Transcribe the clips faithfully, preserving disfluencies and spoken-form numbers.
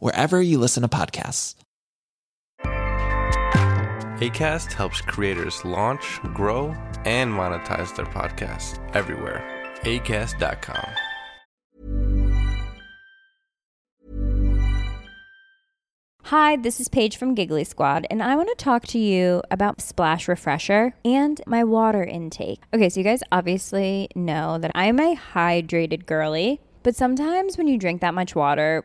wherever you listen to podcasts. Acast helps creators launch, grow, and monetize their podcasts everywhere. Acast dot com. Hi, this is Paige from Giggly Squad, and I want to talk to you about Splash Refresher and my water intake. Okay, so you guys obviously know that I'm a hydrated girly, but sometimes when you drink that much water,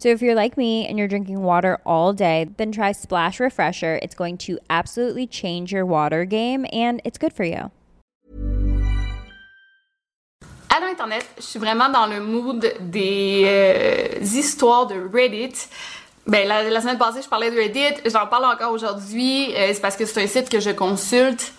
So if you're like me and you're drinking water all day, then try Splash Refresher. It's going to absolutely change your water game, and it's good for you. Allô Internet, je suis vraiment dans le mood des euh, histoires de Reddit. Ben, la, la semaine passée, je parlais de Reddit. J'en parle encore aujourd'hui. Euh, c'est parce que c'est un site que je consulte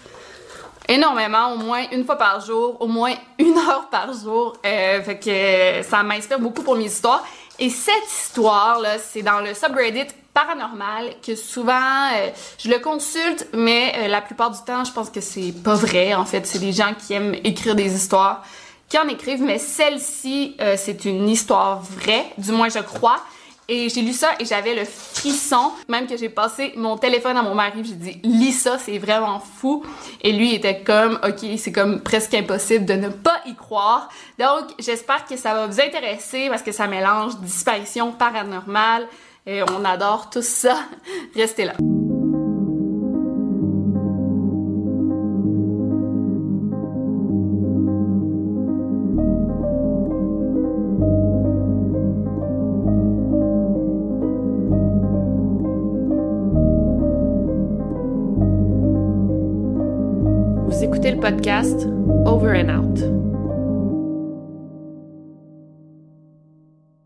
énormément, au moins une fois par jour, au moins une heure par jour. Euh, fait que ça m'inspire beaucoup pour mes histoires. Et cette histoire-là, c'est dans le subreddit paranormal que souvent, euh, je le consulte, mais euh, la plupart du temps, je pense que c'est pas vrai. En fait, c'est des gens qui aiment écrire des histoires, qui en écrivent, mais celle-ci, euh, c'est une histoire vraie, du moins je crois. Et j'ai lu ça et j'avais le frisson, même que j'ai passé mon téléphone à mon mari, j'ai dit « Lis ça, c'est vraiment fou ». Et lui, il était comme « Ok, c'est comme presque impossible de ne pas y croire ». Donc, j'espère que ça va vous intéresser parce que ça mélange disparition paranormale et on adore tout ça. Restez là. Podcast Over and Out.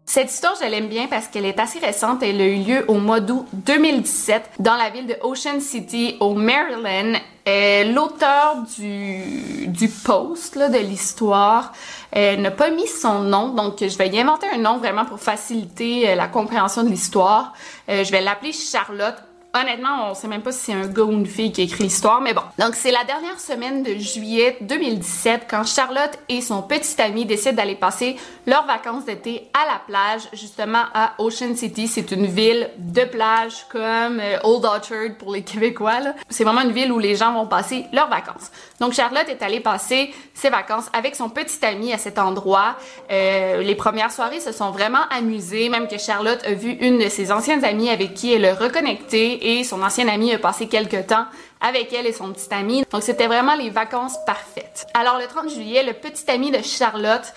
Cette histoire, je l'aime bien parce qu'elle est assez récente. Elle a eu lieu au mois d'août deux mille dix-sept dans la ville de Ocean City, au Maryland. Euh, l'auteur du, du post là, de l'histoire euh, n'a pas mis son nom, donc je vais y inventer un nom vraiment pour faciliter euh, la compréhension de l'histoire. Euh, je vais l'appeler Charlotte. Honnêtement, on sait même pas si c'est un gars ou une fille qui écrit l'histoire, mais bon. Donc, c'est la dernière semaine de juillet deux mille dix-sept quand Charlotte et son petit ami décident d'aller passer leurs vacances d'été à la plage, justement à Ocean City. C'est une ville de plage comme Old Orchard pour les Québécois, là. C'est vraiment une ville où les gens vont passer leurs vacances. Donc, Charlotte est allée passer ses vacances avec son petit ami à cet endroit. Euh, les premières soirées se sont vraiment amusées, même que Charlotte a vu une de ses anciennes amies avec qui elle a reconnecté. Et son ancienne amie a passé quelques temps avec elle et son petit ami. Donc, c'était vraiment les vacances parfaites. Alors, le trente juillet, le petit ami de Charlotte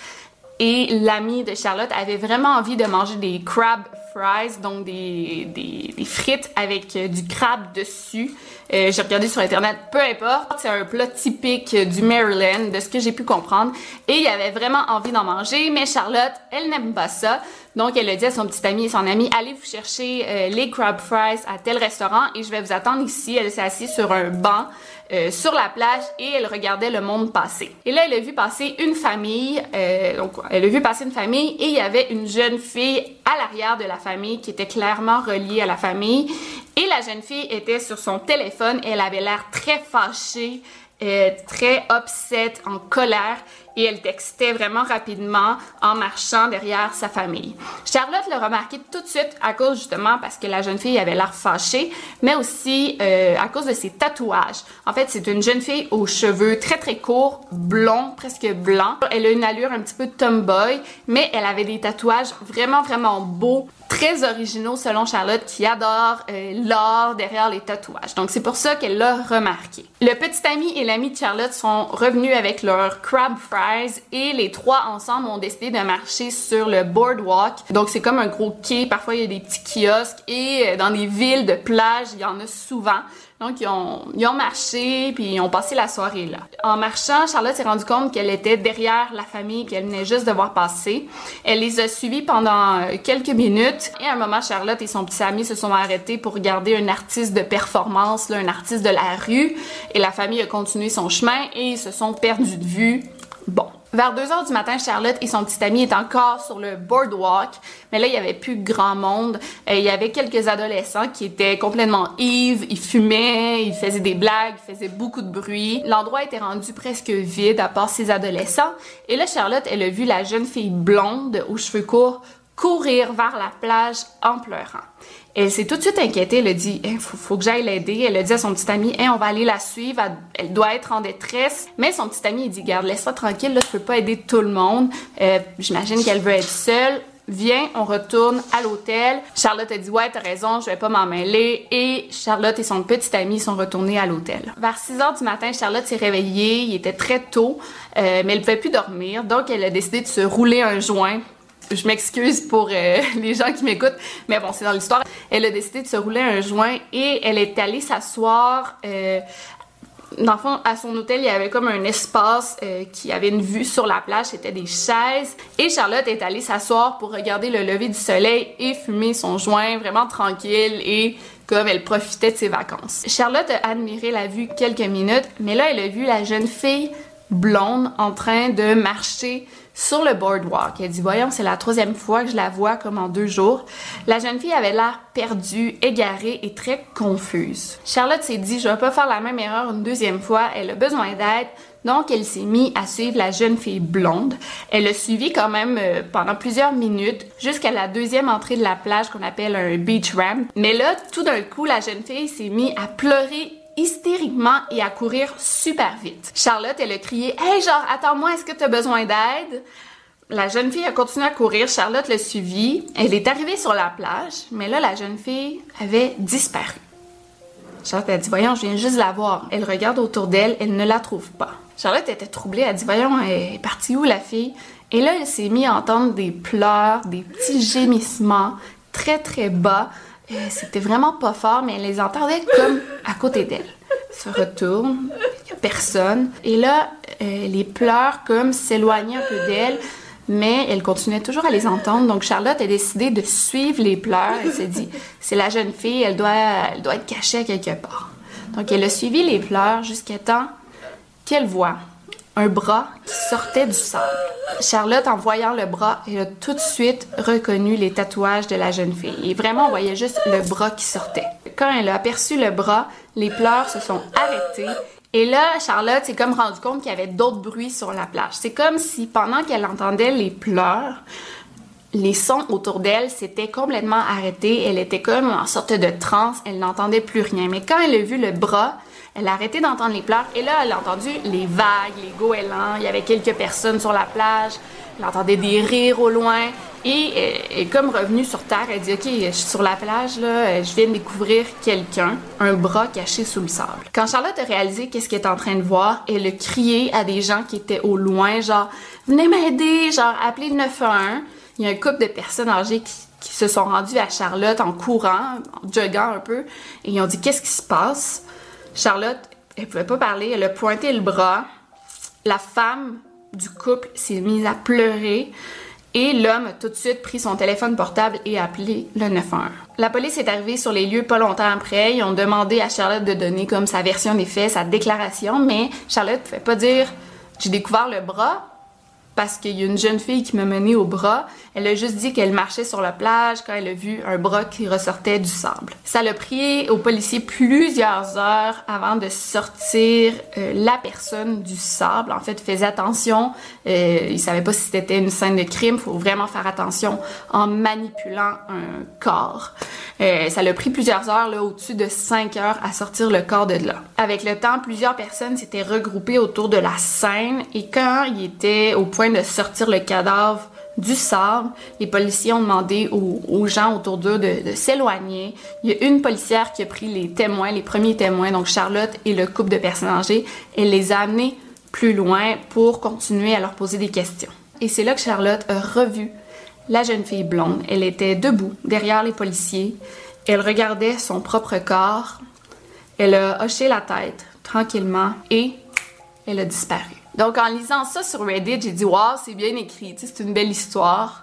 et l'ami de Charlotte avaient vraiment envie de manger des crab fries, donc des, des, des frites avec du crabe dessus. Euh, j'ai regardé sur Internet, peu importe, c'est un plat typique du Maryland, de ce que j'ai pu comprendre. Et il avait vraiment envie d'en manger, mais Charlotte, elle n'aime pas ça. Donc, elle a dit à son petit ami et son ami, « Allez vous chercher euh, les crab fries à tel restaurant et je vais vous attendre ici. » Elle s'est assise sur un banc euh, sur la plage et elle regardait le monde passer. Et là, elle a vu passer une famille. Euh, donc, elle a vu passer une famille et il y avait une jeune fille à l'arrière de la famille qui était clairement reliée à la famille. Et la jeune fille était sur son téléphone. Elle avait l'air très fâchée, euh, très upset, en colère. Et elle textait vraiment rapidement en marchant derrière sa famille. Charlotte l'a remarqué tout de suite à cause justement parce que la jeune fille avait l'air fâchée, mais aussi euh, à cause de ses tatouages. En fait, c'est une jeune fille aux cheveux très très courts, blonds, presque blancs. Elle a une allure un petit peu tomboy, mais elle avait des tatouages vraiment vraiment beaux, très originaux selon Charlotte qui adore euh, l'art derrière les tatouages. Donc c'est pour ça qu'elle l'a remarqué. Le petit ami et l'ami de Charlotte sont revenus avec leur crab fries. Et les trois ensemble ont décidé de marcher sur le boardwalk. Donc c'est comme un gros quai, parfois il y a des petits kiosques et dans des villes de plage, il y en a souvent. Donc ils ont, ils ont marché puis ils ont passé la soirée là. En marchant, Charlotte s'est rendue compte qu'elle était derrière la famille puis elle venait juste de voir passer. Elle les a suivis pendant quelques minutes et à un moment, Charlotte et son petit ami se sont arrêtés pour regarder un artiste de performance, là, un artiste de la rue. Et la famille a continué son chemin et ils se sont perdus de vue. Bon. Vers deux heures du matin, Charlotte et son petit ami étaient encore sur le boardwalk, mais là, il n'y avait plus grand monde. Euh, il y avait quelques adolescents qui étaient complètement ivres, ils fumaient, ils faisaient des blagues, ils faisaient beaucoup de bruit. L'endroit était rendu presque vide à part ces adolescents. Et là, Charlotte, elle a vu la jeune fille blonde aux cheveux courts courir vers la plage en pleurant. Elle s'est tout de suite inquiétée, elle a dit eh, « faut, faut que j'aille l'aider », elle a dit à son petit ami eh, « on va aller la suivre, elle doit être en détresse ». Mais son petit ami, il dit « garde, laisse-la tranquille, là, je peux pas aider tout le monde, euh, j'imagine qu'elle veut être seule, viens, on retourne à l'hôtel ». Charlotte a dit « ouais, t'as raison, je vais pas m'en mêler » et Charlotte et son petit ami sont retournés à l'hôtel. Vers six heures du matin, Charlotte s'est réveillée, il était très tôt, euh, mais elle pouvait plus dormir, donc elle a décidé de se rouler un joint. Je m'excuse pour euh, les gens qui m'écoutent, mais bon, c'est dans l'histoire. Elle a décidé de se rouler un joint et elle est allée s'asseoir. Euh, dans le fond, à son hôtel, il y avait comme un espace euh, qui avait une vue sur la plage. C'était des chaises. Et Charlotte est allée s'asseoir pour regarder le lever du soleil et fumer son joint vraiment tranquille et comme elle profitait de ses vacances. Charlotte a admiré la vue quelques minutes, mais là, elle a vu la jeune fille blonde en train de marcher sur le boardwalk. Elle dit « voyons, c'est la troisième fois que je la vois comme en deux jours ». La jeune fille avait l'air perdue, égarée et très confuse. Charlotte s'est dit « je vais pas faire la même erreur une deuxième fois, elle a besoin d'aide ». Donc, elle s'est mise à suivre la jeune fille blonde. Elle l'a suivie quand même euh, pendant plusieurs minutes jusqu'à la deuxième entrée de la plage qu'on appelle un beach ramp. Mais là, tout d'un coup, la jeune fille s'est mise à pleurer hystériquement et à courir super vite. Charlotte, elle a crié « hey, genre, attends-moi, est-ce que t'as besoin d'aide? » La jeune fille a continué à courir, Charlotte l'a suivie. Elle est arrivée sur la plage, mais là, la jeune fille avait disparu. Charlotte a dit « voyons, je viens juste la voir. » Elle regarde autour d'elle, elle ne la trouve pas. Charlotte était troublée, elle dit « voyons, elle est partie où, la fille? » Et là, elle s'est mise à entendre des pleurs, des petits gémissements très, très bas. Euh, c'était vraiment pas fort, mais elle les entendait comme à côté d'elle. Elle se retourne, il n'y a personne. Et là, euh, les pleurs comme s'éloignaient un peu d'elle, mais elle continuait toujours à les entendre. Donc Charlotte a décidé de suivre les pleurs. Elle s'est dit, c'est la jeune fille, elle doit, elle doit être cachée à quelque part. Donc elle a suivi les pleurs jusqu'à temps qu'elle voit un bras qui sortait du sable. Charlotte, en voyant le bras, elle a tout de suite reconnu les tatouages de la jeune fille. Et vraiment, on voyait juste le bras qui sortait. Quand elle a aperçu le bras, les pleurs se sont arrêtées. Et là, Charlotte s'est comme rendue compte qu'il y avait d'autres bruits sur la plage. C'est comme si, pendant qu'elle entendait les pleurs, les sons autour d'elle s'étaient complètement arrêtés. Elle était comme en sorte de transe. Elle n'entendait plus rien. Mais quand elle a vu le bras, elle a arrêté d'entendre les pleurs et là, elle a entendu les vagues, les goélands, il y avait quelques personnes sur la plage, elle entendait des rires au loin et elle est comme revenue sur terre, elle dit « ok, je suis sur la plage, là, je viens de découvrir quelqu'un, un bras caché sous le sable ». Quand Charlotte a réalisé qu'est-ce qu'elle était en train de voir, elle a crié à des gens qui étaient au loin, genre « venez m'aider, genre appelez le neuf un un ». Il y a un couple de personnes âgées qui qui se sont rendus à Charlotte en courant, en joguant un peu, et ils ont dit « Qu'est-ce qui se passe? » Charlotte, elle pouvait pas parler, elle a pointé le bras. La femme du couple s'est mise à pleurer et l'homme a tout de suite pris son téléphone portable et a appelé le neuf un un. La police est arrivée sur les lieux pas longtemps après. Ils ont demandé à Charlotte de donner comme sa version des faits, sa déclaration, mais Charlotte ne pouvait pas dire « J'ai découvert le bras » parce qu'il y a une jeune fille qui m'a menée au bras. Elle a juste dit qu'elle marchait sur la plage quand elle a vu un bras qui ressortait du sable. Ça l'a pris aux policiers plusieurs heures avant de sortir euh, la personne du sable. En fait, faisait attention. Euh, ils savaient pas si c'était une scène de crime. Faut vraiment faire attention en manipulant un corps. Euh, ça l'a pris plusieurs heures, là, au-dessus de cinq heures à sortir le corps de là. Avec le temps, plusieurs personnes s'étaient regroupées autour de la scène et quand il était au point de sortir le cadavre du sable, les policiers ont demandé aux, aux gens autour d'eux de, de s'éloigner. Il y a une policière qui a pris les témoins, les premiers témoins, donc Charlotte et le couple de personnes âgées, elle les a amenés plus loin pour continuer à leur poser des questions. Et c'est là que Charlotte a revu la jeune fille blonde. Elle était debout, derrière les policiers. Elle regardait son propre corps. Elle a hoché la tête, tranquillement, et elle a disparu. Donc, en lisant ça sur Reddit, j'ai dit « Wow, c'est bien écrit, c'est une belle histoire ».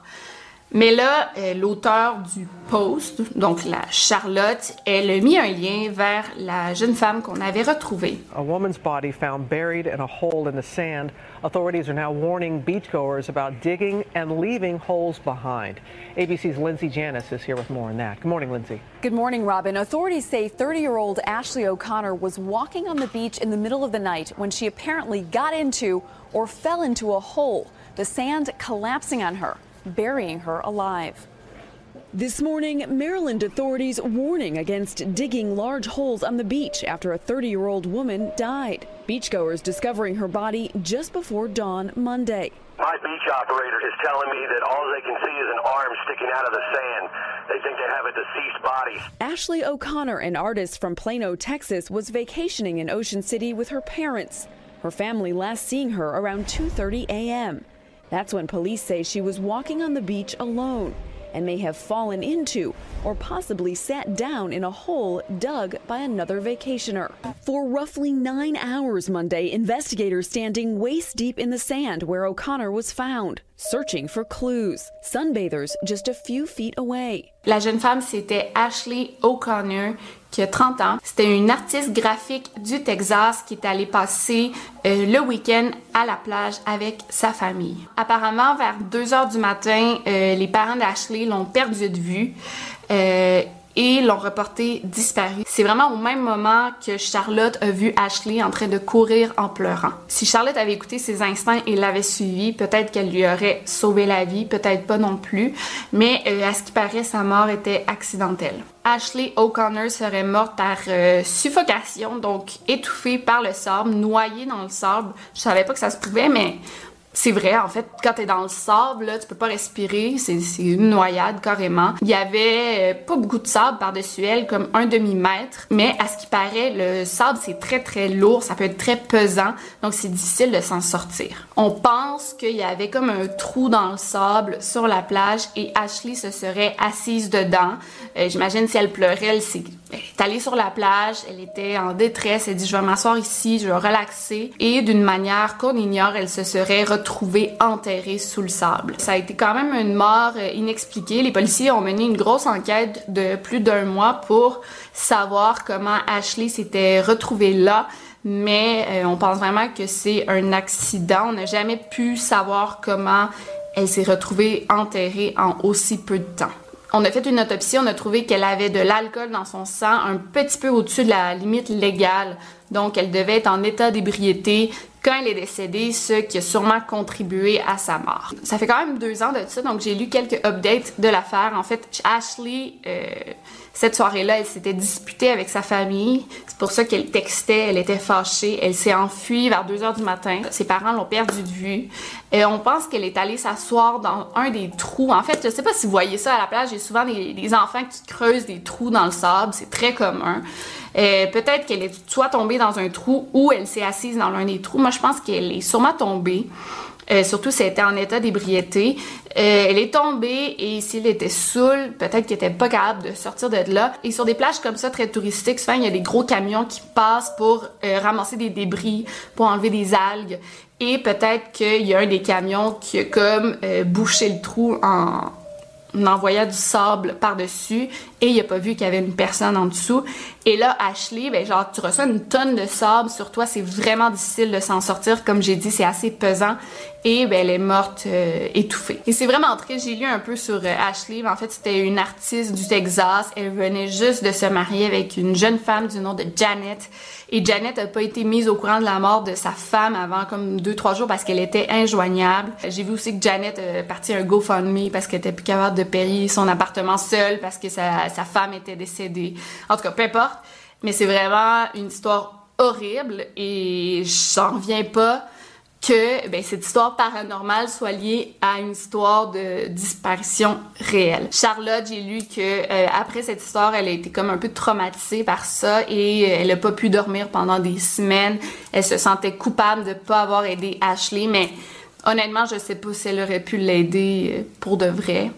Mais là, l'auteur du post, donc la Charlotte, elle a mis un lien vers la jeune femme qu'on avait retrouvée. A woman's body found buried in a hole in the sand. Authorities are now warning beachgoers about digging and leaving holes behind. A B C's Lindsay Janice is here with more on that. Good morning, Lindsay. Good morning, Robin. Authorities say thirty-year-old Ashley O'Connor was walking on the beach in the middle of the night when she apparently got into or fell into a hole, the sand collapsing on her, burying her alive. This morning, Maryland authorities warning against digging large holes on the beach after a thirty-year-old woman died. Beachgoers discovering her body just before dawn Monday. My beach operator is telling me that all they can see is an arm sticking out of the sand. They think they have a deceased body. Ashley O'Connor, an artist from Plano, Texas, was vacationing in Ocean City with her parents. Her family last seeing her around two thirty a.m. That's when police say she was walking on the beach alone and may have fallen into or possibly sat down in a hole dug by another vacationer. For roughly nine hours Monday, investigators standing waist deep in the sand where O'Connor was found, searching for clues. Sunbathers just a few feet away. La jeune femme, c'était Ashley O'Connor, qui a trente ans. C'était une artiste graphique du Texas qui est allée passer euh, le week-end à la plage avec sa famille. Apparemment, vers deux heures du matin, euh, les parents d'Ashley l'ont perdue de vue euh, et l'ont reportée disparue. C'est vraiment au même moment que Charlotte a vu Ashley en train de courir en pleurant. Si Charlotte avait écouté ses instincts et l'avait suivie, peut-être qu'elle lui aurait sauvé la vie, peut-être pas non plus, mais euh, à ce qui paraît, sa mort était accidentelle. Ashley O'Connor serait morte par euh, suffocation, donc étouffée par le sable, noyée dans le sable. Je savais pas que ça se pouvait, mais c'est vrai, en fait, quand t'es dans le sable, là, tu peux pas respirer, c'est, c'est une noyade carrément. Il y avait euh, pas beaucoup de sable par-dessus elle, comme un demi-mètre, mais à ce qui paraît, le sable, c'est très très lourd, ça peut être très pesant, donc c'est difficile de s'en sortir. On pense qu'il y avait comme un trou dans le sable sur la plage et Ashley se serait assise dedans. Euh, j'imagine si elle pleurait, elle s'est... Elle est allée sur la plage, elle était en détresse, elle dit « je vais m'asseoir ici, je vais relaxer » et d'une manière qu'on ignore, elle se serait retrouvée enterrée sous le sable. Ça a été quand même une mort inexpliquée. Les policiers ont mené une grosse enquête de plus d'un mois pour savoir comment Ashley s'était retrouvée là, mais on pense vraiment que c'est un accident. On n'a jamais pu savoir comment elle s'est retrouvée enterrée en aussi peu de temps. On a fait une autopsie, on a trouvé qu'elle avait de l'alcool dans son sang, un petit peu au-dessus de la limite légale. Donc, elle devait être en état d'ébriété quand elle est décédée, ce qui a sûrement contribué à sa mort. Ça fait quand même deux ans de ça, donc j'ai lu quelques updates de l'affaire. En fait, Ashley, euh, cette soirée-là, elle s'était disputée avec sa famille. C'est pour ça qu'elle textait, elle était fâchée. Elle s'est enfuie vers deux heures du matin. Ses parents l'ont perdue de vue. Et on pense qu'elle est allée s'asseoir dans un des trous. En fait, je sais pas si vous voyez ça à la plage, il y a souvent des, des enfants qui creusent des trous dans le sable. C'est très commun. Euh, peut-être qu'elle est soit tombée dans un trou ou elle s'est assise dans l'un des trous. Moi, je pense qu'elle est sûrement tombée. Euh, surtout si elle était en état d'ébriété. Euh, elle est tombée et s'il était saoul, peut-être qu'il était pas capable de sortir de là. Et sur des plages comme ça, très touristiques, souvent il y a des gros camions qui passent pour euh, ramasser des débris, pour enlever des algues. Et peut-être qu'il y a un des camions qui a comme euh, bouché le trou en... On envoyait du sable par-dessus et il a pas vu qu'il y avait une personne en dessous. Et là, Ashley, ben genre, tu reçois une tonne de sable sur toi, c'est vraiment difficile de s'en sortir. Comme j'ai dit, c'est assez pesant. Et ben elle est morte euh, étouffée. Et c'est vraiment triste, j'ai lu un peu sur euh, Ashley. En fait, c'était une artiste du Texas. Elle venait juste de se marier avec une jeune femme du nom de Janet. Et Janet a pas été mise au courant de la mort de sa femme avant comme deux trois jours parce qu'elle était injoignable. J'ai vu aussi que Janet a parti un GoFundMe parce qu'elle était plus capable de payer son appartement seule parce que sa, sa femme était décédée. En tout cas, peu importe. Mais c'est vraiment une histoire horrible et j'en reviens pas que ben, cette histoire paranormale soit liée à une histoire de disparition réelle. Charlotte, j'ai lu que euh, après cette histoire, elle a été comme un peu traumatisée par ça et euh, elle a pas pu dormir pendant des semaines. Elle se sentait coupable de pas avoir aidé Ashley, mais honnêtement, je sais pas si elle aurait pu l'aider pour de vrai.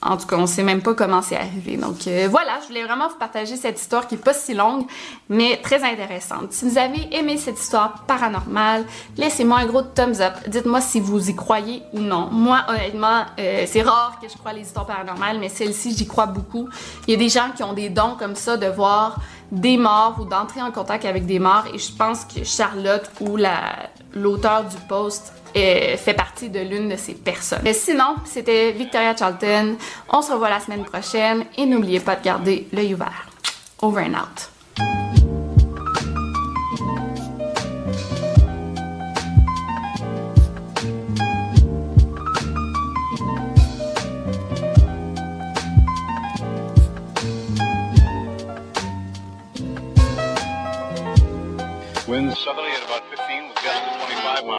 En tout cas, on sait même pas comment c'est arrivé. Donc euh, voilà, je voulais vraiment vous partager cette histoire qui est pas si longue, mais très intéressante. Si vous avez aimé cette histoire paranormale, laissez-moi un gros thumbs up. Dites-moi si vous y croyez ou non. Moi, honnêtement, euh, c'est rare que je croie les histoires paranormales, mais celle-ci, j'y crois beaucoup. Il y a des gens qui ont des dons comme ça de voir des morts ou d'entrer en contact avec des morts, et je pense que Charlotte ou la, l'auteur du post Euh, fait partie de l'une de ces personnes. Mais sinon, c'était Victoria Charlton. On se revoit la semaine prochaine et n'oubliez pas de garder l'œil ouvert. Over and out. When suddenly at about fifteen, we got twenty-five miles.